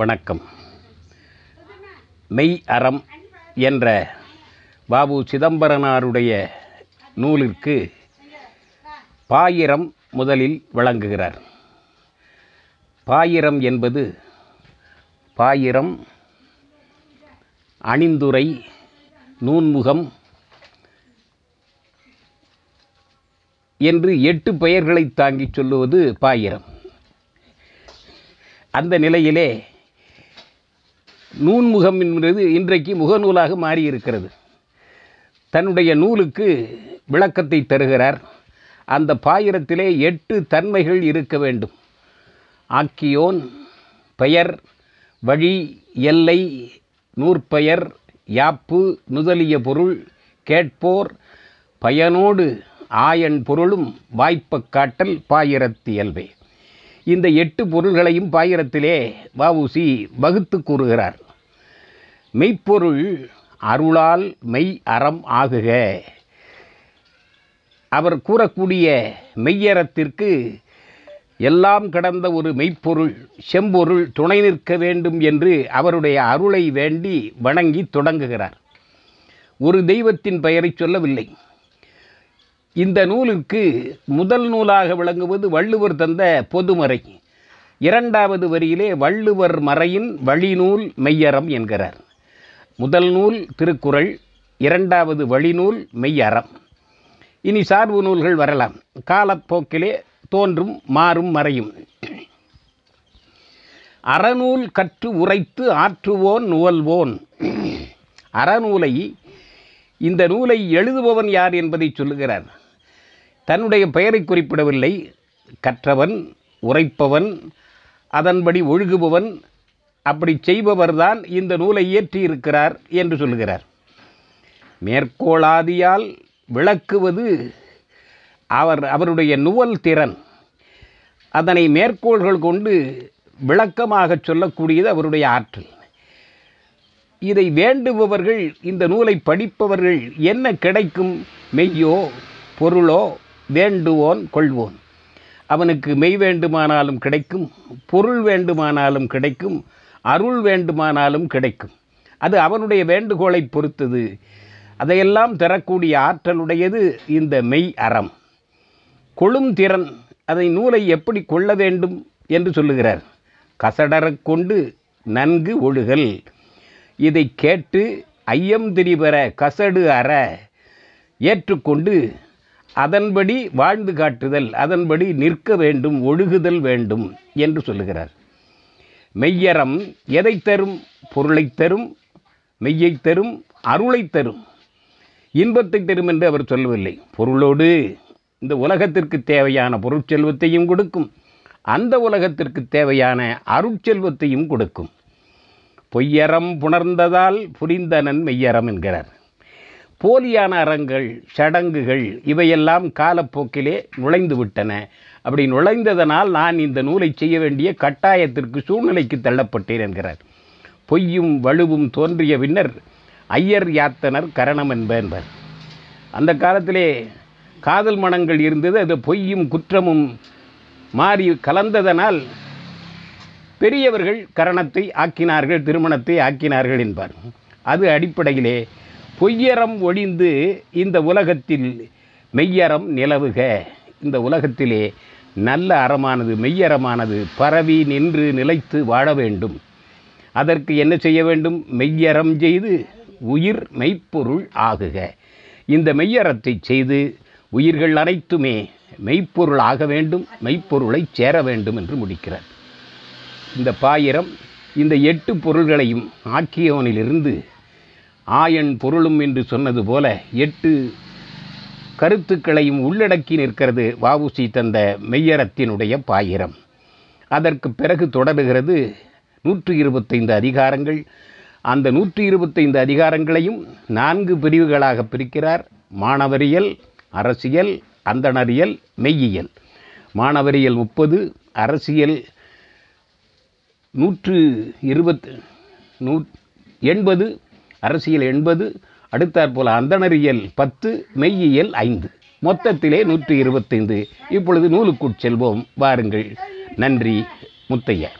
வணக்கம். மெய் அறம் என்ற பாபு சிதம்பரனாருடைய நூலிற்கு பாயிரம் முதலில் வழங்குகிறார். பாயிரம் என்பது பாயிரம், அணிந்துரை, நூன்முகம் என்று 8 பெயர்களை தாங்கி சொல்லுவது பாயிரம். அந்த நிலையிலே நூன்முகம் என்பது இன்றைக்கு முகநூலாக மாறியிருக்கிறது. தன்னுடைய நூலுக்கு விளக்கத்தை தருகிறார். அந்த பாயிரத்திலே 8 தன்மைகள் இருக்க வேண்டும். ஆக்கியோன், பெயர், வழி, எல்லை, நூற்பெயர், யாப்பு நுதலிய பொருள், கேட்போர், பயனோடு ஆயன் பொருளும் வாய்ப்பக் காட்டல் பாயிரத்தியல்வே. இந்த 8 பொருள்களையும் பாயிரத்திலே வஉசி வகுத்து கூறுகிறார். மெய்ப்பொருள் அருளால் மெய் அறம் ஆகுக. அவர் கூறக்கூடிய மெய்யறத்திற்கு எல்லாம் கடந்த ஒரு மெய்ப்பொருள், செம்பொருள் துணை நிற்க வேண்டும் என்று அவருடைய அருளை வேண்டி வணங்கி தொடங்குகிறார். ஒரு தெய்வத்தின் பெயரை சொல்லவில்லை. இந்த நூலுக்கு முதல் நூலாக விளங்குவது வள்ளுவர் தந்த பொதுமறை. 2வது வரியிலே வள்ளுவர் மறையின் வழிநூல் மெய்யறம் என்கிறார். முதல் நூல் திருக்குறள், 2வது வழிநூல் மெய்யறம். இனி சார்பு நூல்கள் வரலாம். காலப்போக்கிலே தோன்றும், மாறும், மறையும். அறநூல் கற்று உரைத்து ஆற்றுவோன் நுவல்வோன். அறநூலை, இந்த நூலை எழுதுபவன் யார் என்பதை சொல்லுகிறார். தன்னுடைய பெயரை குறிப்பிடவில்லை. கற்றவன், உரைப்பவன், அதன்படி ஒழுகுபவன், அப்படி செய்பவர்தான் இந்த நூலை இயற்றியிருக்கிறார் என்று சொல்கிறார். மேற்கோளாதியால் விளக்குவது அவருடைய நுவல் திறன். அதனை மேற்கோள்கள் கொண்டு விளக்கமாக சொல்லக்கூடியது அவருடைய ஆற்றல். இதை வேண்டுபவர்கள், இந்த நூலை படிப்பவர்கள் என்ன கிடைக்கும்? மெய்யோ பொருளோ வேண்டுவோன் கொள்வோன். அவனுக்கு மெய் வேண்டுமானாலும் கிடைக்கும், பொருள் வேண்டுமானாலும் கிடைக்கும், அருள் வேண்டுமானாலும் கிடைக்கும். அது அவனுடைய வேண்டுகோளை பொறுத்தது. அதையெல்லாம் தரக்கூடிய ஆற்றலுடையது இந்த மெய் அறம். கொள்ளும் திறன், அதை நூலை எப்படி கொள்ள வேண்டும் என்று சொல்லுகிறார். கசடரக் கொண்டு நன்கு ஒழுகல். இதை கேட்டு ஐயம் திரிபெற கசடு அற ஏற்றுக்கொண்டு அதன்படி வாழ்ந்து காட்டுதல், அதன்படி நிற்க வேண்டும், ஒழுகுதல் வேண்டும் என்று சொல்லுகிறார். மெய்யறம் எதை தரும்? பொருளை தரும், மெய்யை தரும், அருளை தரும், இன்பத்தை தரும் என்று அவர் சொல்லவில்லை. பொருளோடு இந்த உலகத்திற்கு தேவையான பொருட்செல்வத்தையும் கொடுக்கும், அந்த உலகத்திற்கு தேவையான அருட்செல்வத்தையும் கொடுக்கும். பொய்யறம் புணர்ந்ததால் புரிந்தனன் மெய்யறம் என்கிறார். போலியான அறங்கள், சடங்குகள் இவையெல்லாம் காலப்போக்கிலே நுழைந்து விட்டன. அப்படி நுழைந்ததனால் நான் இந்த நூலை செய்ய வேண்டிய கட்டாயத்திற்கு, சூழ்நிலைக்கு தள்ளப்பட்டேன் என்கிறார். பொய்யும் வலுவும் தோன்றிய பின்னர் ஐயர் யாத்தனர் கரணம் என்பார். அந்த காலத்திலே காதல் மனங்கள் இருந்தது. அது பொய்யும் குற்றமும் மாறி கலந்ததனால் பெரியவர்கள் கரணத்தை ஆக்கினார்கள், திருமணத்தை ஆக்கினார்கள் என்பார். அது அடிப்படையிலே பொய்யறம் ஒழிந்து இந்த உலகத்தில் மெய்யறம் நிலவுக, இந்த உலகத்திலே நல்ல அறமானது மெய்யறமானது பரவி நின்று நிலைத்து வாழ வேண்டும். அதற்கு என்ன செய்ய வேண்டும்? மெய்யறம் செய்து உயிர் மெய்ப்பொருள் ஆகுக. இந்த மெய்யறத்தை செய்து உயிர்கள் அனைத்துமே மெய்ப்பொருள் ஆக வேண்டும், மெய்ப்பொருளை சேர வேண்டும் என்று முடிக்கிறார். இந்த பாயிரம் இந்த 8 பொருள்களையும் ஆக்கியவனிலிருந்து ஆயன் பொருளும் என்று சொன்னது போல 8 கருத்துக்களையும் உள்ளடக்கி நிற்கிறது வஉசி தந்த மெய்யறத்தினுடைய பாயிரம். அதற்கு பிறகு தொடர்கிறது 125 அதிகாரங்கள். அந்த 125 அதிகாரங்களையும் 4 பிரிவுகளாக பிரிக்கிறார். மாணவரியல், அரசியல், அந்தணரியல், மெய்யியல். மாணவரியல் 30, அரசியல் 180, அரசியல் 80, அடுத்தாற்போல் அந்தணரியல் 10, மெய்யியல் 5, மொத்தத்திலே 125. இப்பொழுது நூலுக்குட் செல்வோம், வாருங்கள். நன்றி, முத்தையா.